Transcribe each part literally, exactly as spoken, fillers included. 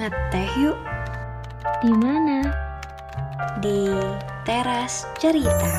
Ngeteh yuk. Di mana? Di Teras Cerita.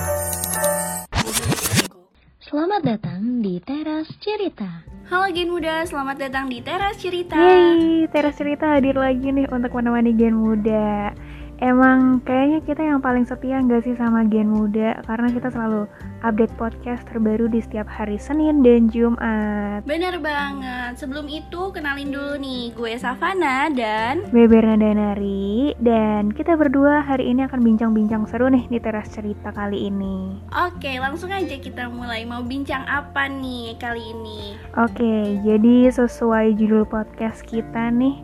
Selamat datang di Teras Cerita. Halo Gen Muda, selamat datang di Teras Cerita. Yeay, Teras Cerita hadir lagi nih untuk menemani Gen Muda. Emang kayaknya kita yang paling setia gak sih sama Gen Muda? Karena kita selalu update podcast terbaru di setiap hari Senin dan Jumat. Bener banget. Sebelum itu kenalin dulu nih, gue Savana dan Beber Nada Nari. Dan kita berdua hari ini akan bincang-bincang seru nih di Teras Cerita kali ini. Oke, langsung aja kita mulai. Mau bincang apa nih kali ini? Oke, jadi sesuai judul podcast kita nih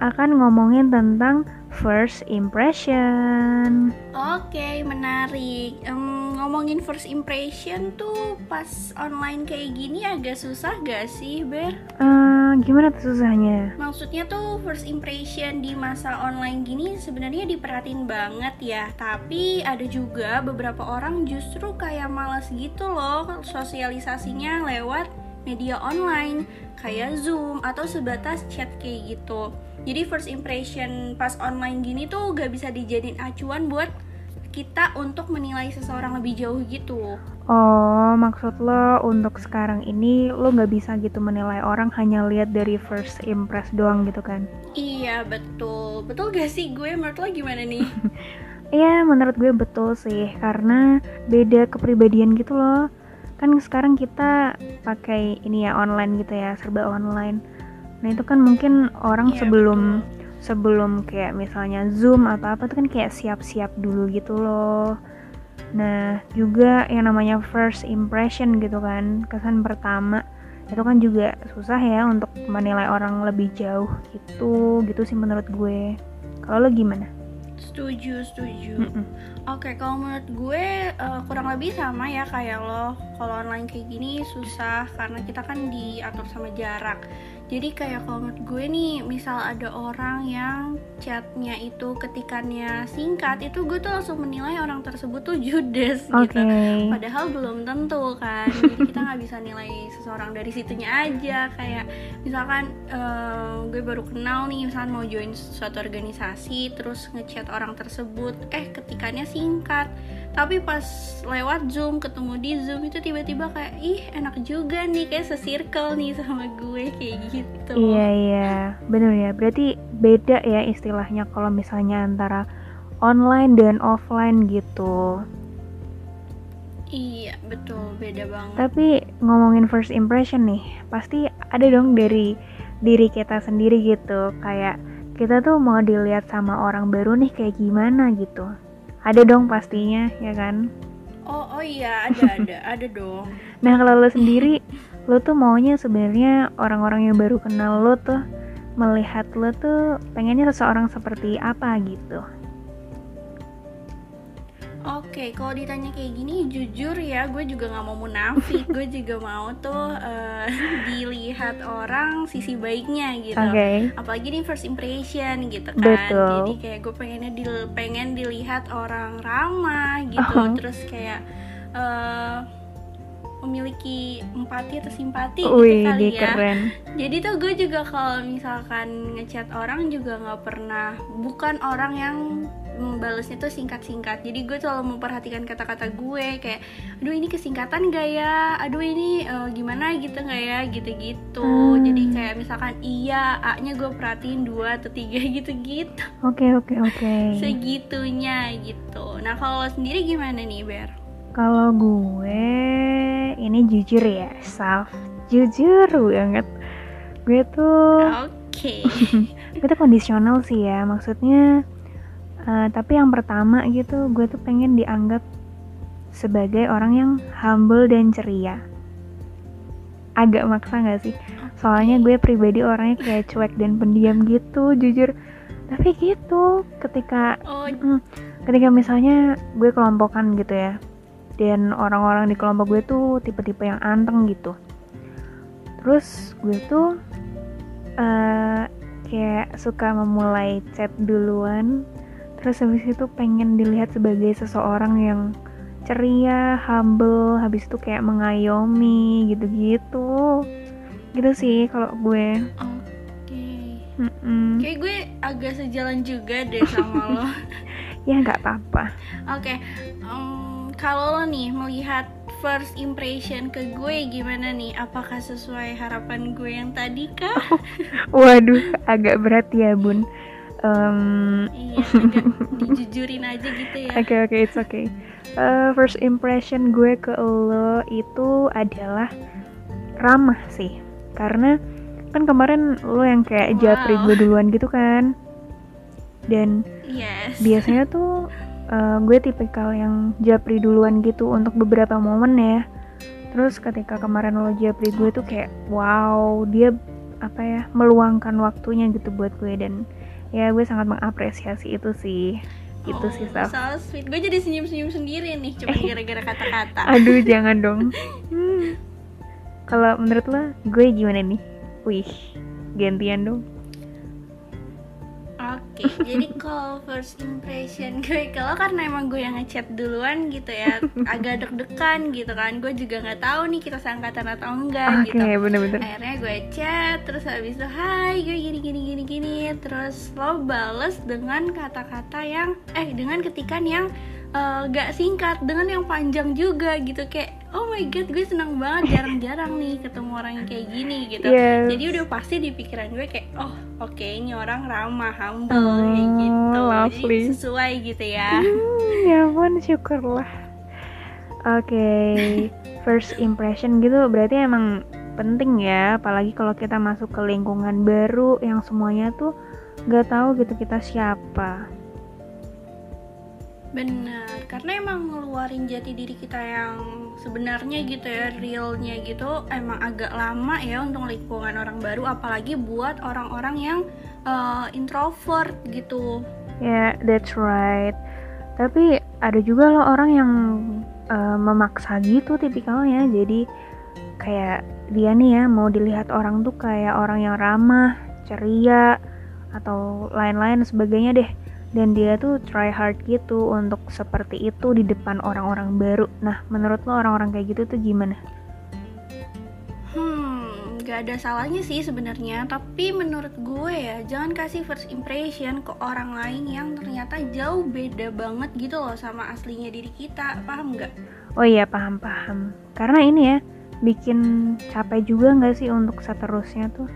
akan ngomongin tentang first impression. Oke, okay, menarik. um, Ngomongin first impression tuh pas online kayak gini agak susah gak sih, Ber? Uh, gimana tuh susahnya? Maksudnya tuh first impression di masa online gini sebenarnya diperhatiin banget ya. Tapi ada juga beberapa orang justru kayak malas gitu loh sosialisasinya lewat media online kayak Zoom atau sebatas chat kayak gitu. Jadi first impression pas online gini tuh gak bisa dijadiin acuan buat kita untuk menilai seseorang lebih jauh gitu. Oh, maksud lo untuk sekarang ini lo gak bisa gitu menilai orang hanya lihat dari first impress doang gitu kan? Iya, betul. Betul gak sih gue? Menurut lo gimana nih? Iya, menurut gue betul sih. Karena beda kepribadian gitu loh. Kan sekarang kita pakai ini ya, online gitu ya, serba online. Nah itu kan mungkin orang yeah, sebelum betul. sebelum kayak misalnya Zoom atau apa tuh kan kayak siap-siap dulu gitu loh. Nah juga yang namanya first impression gitu kan, kesan pertama itu kan juga susah ya untuk menilai orang lebih jauh gitu gitu sih menurut gue. Kalau lo gimana? Setuju, setuju. Mm-mm. Oke, kalau menurut gue uh, kurang lebih sama ya kayak lo. Kalau online kayak gini susah karena kita kan diatur sama jarak. Jadi kayak kalau menurut gue nih, misal ada orang yang chatnya itu ketikannya singkat, itu gue tuh langsung menilai orang tersebut tuh judes okay. gitu. Padahal belum tentu kan. Jadi kita nggak bisa nilai seseorang dari situnya aja. Kayak misalkan uh, gue baru kenal nih, misalkan mau join suatu organisasi, terus ngechat orang tersebut, eh ketikannya singkat. Tapi pas lewat Zoom, ketemu di Zoom itu tiba-tiba kayak, ih enak juga nih, kayak se-circle nih sama gue, kayak gitu. Iya, iya, bener ya, berarti beda ya istilahnya kalau misalnya antara online dan offline gitu. Iya, betul, beda banget. Tapi ngomongin first impression nih, pasti ada dong dari diri kita sendiri gitu. Kayak kita tuh mau dilihat sama orang baru nih kayak gimana gitu. Ada dong pastinya, ya kan? Oh, oh iya, ada, ada, ada dong. Nah, kalau lo sendiri, lo tuh maunya sebenarnya orang-orang yang baru kenal lo tuh melihat lo tuh pengennya seseorang seperti apa gitu? Oke, okay, kalau ditanya kayak gini, jujur ya, gue juga gak mau munafik. Gue juga mau tuh uh, dilihat orang sisi baiknya gitu. Okay. Apalagi nih first impression gitu kan. Betul. Jadi kayak gue pengennya di, pengen dilihat orang ramah gitu. Oh. Terus kayak uh, memiliki empati atau simpati gitu kali ya. Keren. Jadi tuh gue juga kalau misalkan ngechat orang juga gak pernah, bukan orang yang balasnya tuh singkat-singkat. Jadi gue selalu memperhatikan kata-kata gue, kayak aduh ini kesingkatan gak ya, aduh ini uh, gimana gitu gak ya, gitu-gitu. hmm. Jadi kayak misalkan iya, A-nya gue perhatiin dua atau tiga gitu-gitu. Oke, okay, oke, okay, oke okay. Segitunya gitu. Nah kalau lo sendiri gimana nih, Ber? Kalau gue ini jujur ya, Saf, jujur banget. Gue tuh Oke okay. gue tuh kondisional sih ya, maksudnya Uh, tapi yang pertama gitu, gue tuh pengen dianggap sebagai orang yang humble dan ceria. Agak maksa gak sih? Soalnya gue pribadi orangnya kayak cuek dan pendiam gitu, jujur. Tapi gitu, ketika oh. mm, ketika misalnya gue kelompokan gitu ya, dan orang-orang di kelompok gue tuh tipe-tipe yang anteng gitu. Terus gue tuh uh, kayak suka memulai chat duluan. Terus habis itu pengen dilihat sebagai seseorang yang ceria, humble, habis itu kayak mengayomi, gitu-gitu. Gitu sih kalau gue. Oke. Okay. Mm-mm. Kayak gue agak sejalan juga deh sama lo. Ya nggak apa-apa. Oke, okay. um, kalau lo nih melihat first impression ke gue gimana nih? Apakah sesuai harapan gue yang tadi kah? Oh, waduh, agak berat ya bun. Um... Iya, agak dijujurin aja gitu ya. Oke okay, oke okay, it's okay. Uh, first impression gue ke lo itu adalah ramah sih, karena kan kemarin lo yang kayak wow. japri gue duluan gitu kan. Dan yes. biasanya tuh uh, gue tipikal yang japri duluan gitu untuk beberapa momen ya. Terus ketika kemarin lo japri gue tuh kayak wow, dia apa ya, meluangkan waktunya gitu buat gue. Dan ya gue sangat mengapresiasi itu sih. Gitu oh, sih Saf. So sweet. Gue jadi senyum-senyum sendiri nih cuma gara-gara kata-kata. Aduh jangan dong. hmm. Kalau menurut lo gue gimana nih? Wih, gantian dong. Oke, okay, jadi kalau first impression gue kalau karena emang gue yang ngechat duluan gitu ya, agak deg-degan gitu kan. Gue juga nggak tahu nih kita seangkatan atau enggak okay, gitu. Oke, bener-bener. Akhirnya gue chat, terus habis itu hai, gue gini gini gini gini, terus lo bales dengan kata-kata yang eh dengan ketikan yang Uh, gak singkat, dengan yang panjang juga gitu. Kayak oh my god gue senang banget, jarang-jarang nih ketemu orang yang kayak gini gitu. Yes. Jadi udah pasti di pikiran gue kayak oh oke okay, ini orang ramah, humble oh, kayak gitu lovely. Jadi sesuai gitu ya. hmm, Ya ampun syukurlah. Oke okay. First impression gitu berarti emang penting ya. Apalagi kalau kita masuk ke lingkungan baru yang semuanya tuh gak tahu gitu kita siapa. Benar, karena emang ngeluarin jati diri kita yang sebenarnya gitu ya, realnya gitu emang agak lama ya untuk lingkungan orang baru, apalagi buat orang-orang yang uh, introvert gitu. Ya, yeah, that's right. Tapi ada juga loh orang yang uh, memaksa gitu tipikalnya, jadi kayak dia nih ya mau dilihat orang tuh kayak orang yang ramah, ceria, atau lain-lain sebagainya deh. Dan dia tuh try hard gitu untuk seperti itu di depan orang-orang baru. Nah, menurut lo orang-orang kayak gitu tuh gimana? Hmm, gak ada salahnya sih sebenarnya. Tapi menurut gue ya, jangan kasih first impression ke orang lain yang ternyata jauh beda banget gitu loh sama aslinya diri kita. Paham gak? Oh iya, paham-paham. Karena ini ya, bikin capek juga gak sih untuk seterusnya tuh?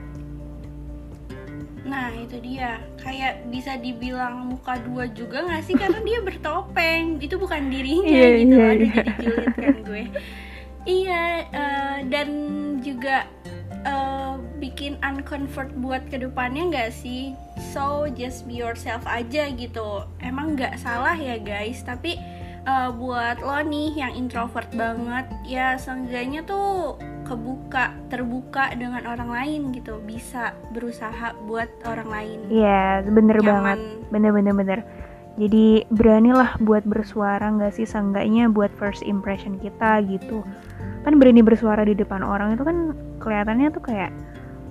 Nah itu dia, kayak bisa dibilang muka dua juga gak sih? Karena dia bertopeng, itu bukan dirinya yeah, gitu yeah, aduh yeah. Jadi julid kan gue. Iya, uh, dan juga uh, bikin uncomfort buat kedepannya gak sih? So just be yourself aja gitu. Emang gak salah ya guys, tapi uh, buat lo nih yang introvert banget, ya seenggaknya tuh kebuka, terbuka dengan orang lain gitu, bisa berusaha buat orang lain. Iya, yeah, bener nyaman. Banget, bener-bener-bener. Jadi beranilah buat bersuara nggak sih, seenggaknya buat first impression kita gitu. Kan berani bersuara di depan orang itu kan kelihatannya tuh kayak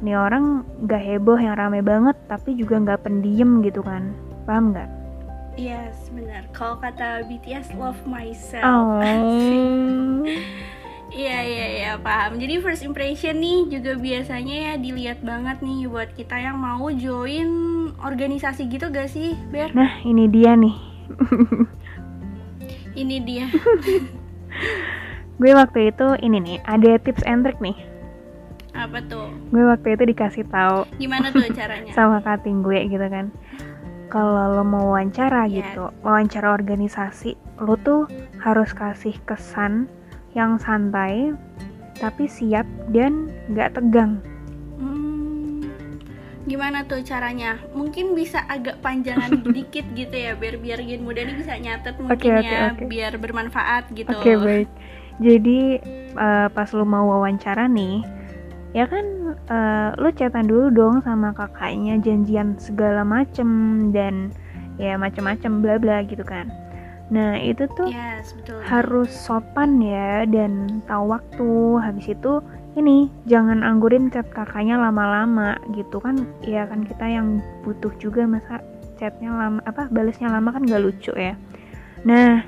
nih orang nggak heboh yang rame banget, tapi juga nggak pendiem gitu kan, paham nggak? Iya, yes, benar. Kalau kata B T S, love myself. Oh. Iya, iya, iya, paham. Jadi first impression nih juga biasanya ya dilihat banget nih buat kita yang mau join organisasi gitu gak sih, Ber? Nah, ini dia nih. Ini dia. Gue waktu itu, ini nih, ada tips and trick nih. Apa tuh? Gue waktu itu dikasih tahu. Gimana tuh caranya? Sama kating gue gitu kan. Kalau lo mau wawancara yeah. gitu, wawancara organisasi, lo tuh harus kasih kesan yang santai tapi siap dan nggak tegang. Hmm, gimana tuh caranya? Mungkin bisa agak panjangan dikit gitu ya biar biar Gen Muda ini bisa nyatet mungkin okay, okay, ya okay. biar bermanfaat gitu. Oke okay, baik. Jadi uh, pas lo mau wawancara nih, ya kan uh, lo chatan dulu dong sama kakaknya, janjian segala macem dan ya macem-macem bla bla gitu kan. Nah itu tuh yes, betul. Harus sopan ya dan tahu waktu. Habis itu ini jangan anggurin chat kakaknya lama-lama gitu kan. Ya kan kita yang butuh juga masa chatnya lama apa balasnya lama kan gak lucu ya. Nah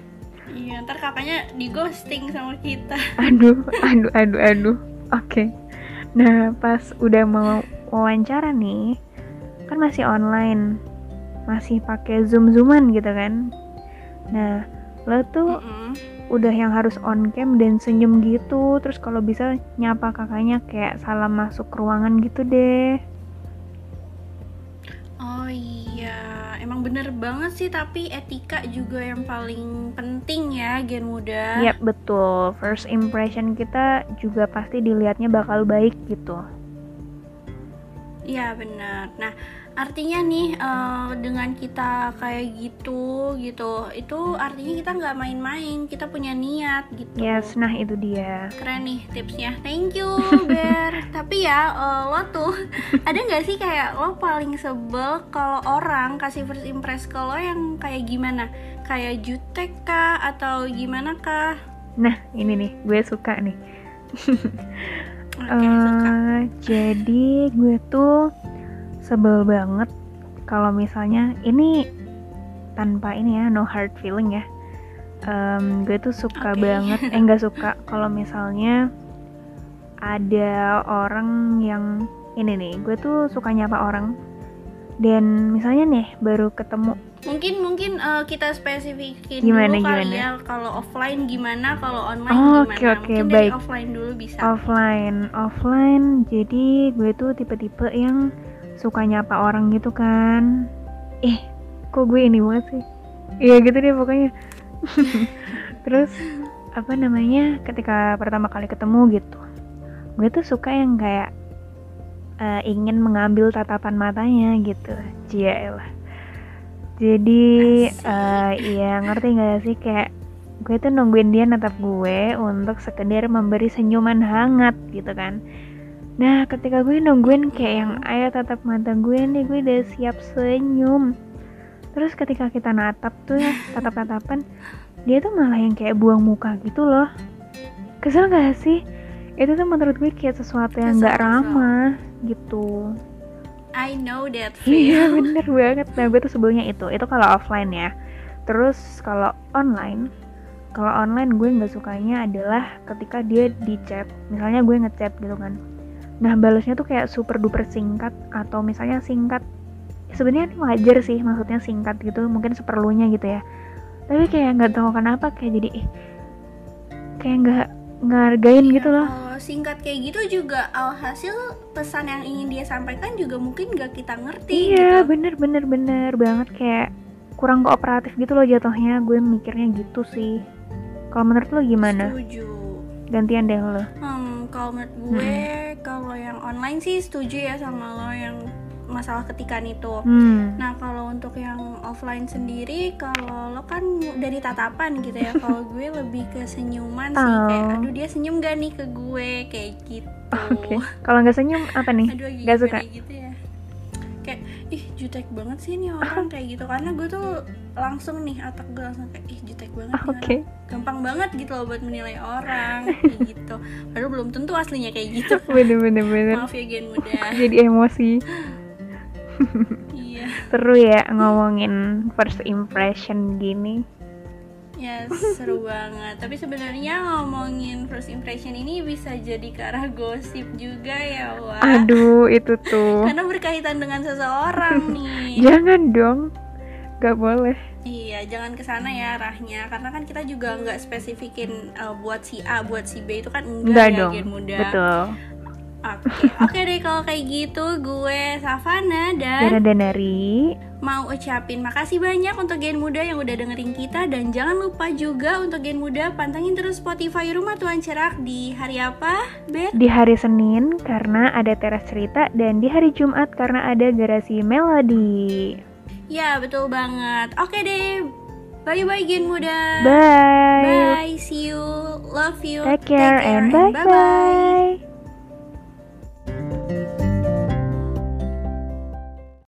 iya ntar kakaknya di ghosting sama kita. Aduh aduh aduh aduh. Oke okay. Nah pas udah mau wawancara nih kan masih online, masih pakai zoom-zooman gitu kan. Nah lo tuh mm-mm. udah yang harus on cam dan senyum gitu, terus kalau bisa nyapa kakaknya kayak salam masuk ruangan gitu deh. Oh iya, emang bener banget sih, tapi etika juga yang paling penting ya Gen Muda. Iya betul, first impression kita juga pasti dilihatnya bakal baik gitu. Iya benar. Nah, artinya nih uh, dengan kita kayak gitu gitu, itu artinya kita nggak main-main, kita punya niat gitu. Yes, nah itu dia. Keren nih tipsnya. Thank you, Ber. Tapi ya uh, lo tuh ada nggak sih kayak lo paling sebel kalau orang kasih first impress ke lo yang kayak gimana? Kayak jutek kah atau gimana kah? Nah, ini nih, gue suka nih. Okay, uh, jadi gue tuh sebel banget kalau misalnya ini tanpa ini ya, no hard feeling ya. Um, gue tuh suka okay. banget, eh nggak suka kalau misalnya ada orang yang ini nih. Gue tuh suka nyapa orang dan misalnya nih baru ketemu. Mungkin mungkin uh, kita spesifikin gimana, dulu kali ya, kalau offline gimana, kalau online oh, gimana. Okay, okay, mungkin baik. Dari offline dulu bisa. Offline, offline. Jadi gue tuh tipe-tipe yang suka nyapa orang gitu kan. Eh, kok gue ini banget sih? Iya gitu deh pokoknya. Terus apa namanya? Ketika pertama kali ketemu gitu, gue tuh suka yang kayak uh, ingin mengambil tatapan matanya gitu. Cialah. Jadi uh, ya ngerti gak sih, kayak gue tuh nungguin dia natap gue untuk sekedar memberi senyuman hangat gitu kan. Nah ketika gue nungguin kayak yang ayo tatap mata gue nih, gue udah siap senyum. Terus ketika kita natap tuh ya, tatap-tatapan, dia tuh malah yang kayak buang muka gitu loh. Kesel gak sih? Itu tuh menurut gue kayak sesuatu yang kesel, gak ramah kesel. Gitu I know that feel. Iya bener banget. Nah gue tuh sebelumnya itu, itu kalau offline ya. Terus kalau online, kalau online gue nggak sukanya adalah ketika dia di chat, misalnya gue ngechat gitu kan. Nah balasnya tuh kayak super duper singkat atau misalnya singkat. Sebenarnya wajar sih, maksudnya singkat gitu, mungkin seperlunya gitu ya. Tapi kayak nggak tahu kenapa kayak jadi eh, kayak nggak ngargain gitu loh. Kalau singkat kayak gitu juga alhasil pesan yang ingin dia sampaikan juga mungkin gak kita ngerti. Iya gitu. bener bener bener banget, kayak kurang kooperatif gitu loh jatuhnya. Gue mikirnya gitu sih. Kalau menurut lo gimana? Setuju. Gantian deh lo. Hmm, kalau menurut gue hmm. kalau yang online sih setuju ya sama lo yang masalah ketikan itu. Hmm. Nah kalau untuk yang offline sendiri, kalau lo kan dari tatapan gitu ya. Kalau gue lebih ke senyuman oh. sih, kayak aduh dia senyum gak nih ke gue kayak gitu. Oke. Okay. Kalau nggak senyum apa nih? Aduh, gak suka. Gitu ya. Kayak ih jutek banget sih nih orang kayak gitu, karena gue tuh langsung nih otak gue langsung kayak ih jutek banget. Oke. Okay. Gampang banget gitu loh buat menilai orang kayak gitu. Padahal belum tentu aslinya kayak gitu. Bener-bener. Maaf ya Gen Muda. Jadi emosi. Iya. Seru ya ngomongin first impression gini. Ya yes, seru banget. Tapi sebenarnya ngomongin first impression ini bisa jadi ke arah gosip juga ya, Wak. Aduh itu tuh. Karena berkaitan dengan seseorang nih. Jangan dong, gak boleh. Iya jangan kesana ya arahnya, karena kan kita juga nggak spesifikin uh, buat si A buat si B itu kan enggak, enggak ya dong. Gen Muda. Betul. Oke, okay. Oke okay deh kalau kayak gitu, gue Savana dan Beber Nada Nari mau ucapin makasih banyak untuk Gen Muda yang udah dengerin kita. Dan jangan lupa juga untuk Gen Muda pantengin terus Spotify Rumah Tuan Cerak di hari apa, Bet? Di hari Senin karena ada Teras Cerita dan di hari Jumat karena ada Garasi Melodi. Ya betul banget. Oke okay deh, bye-bye Gen Muda. Bye. Bye, see you, love you. Take care, Take care and, and bye-bye.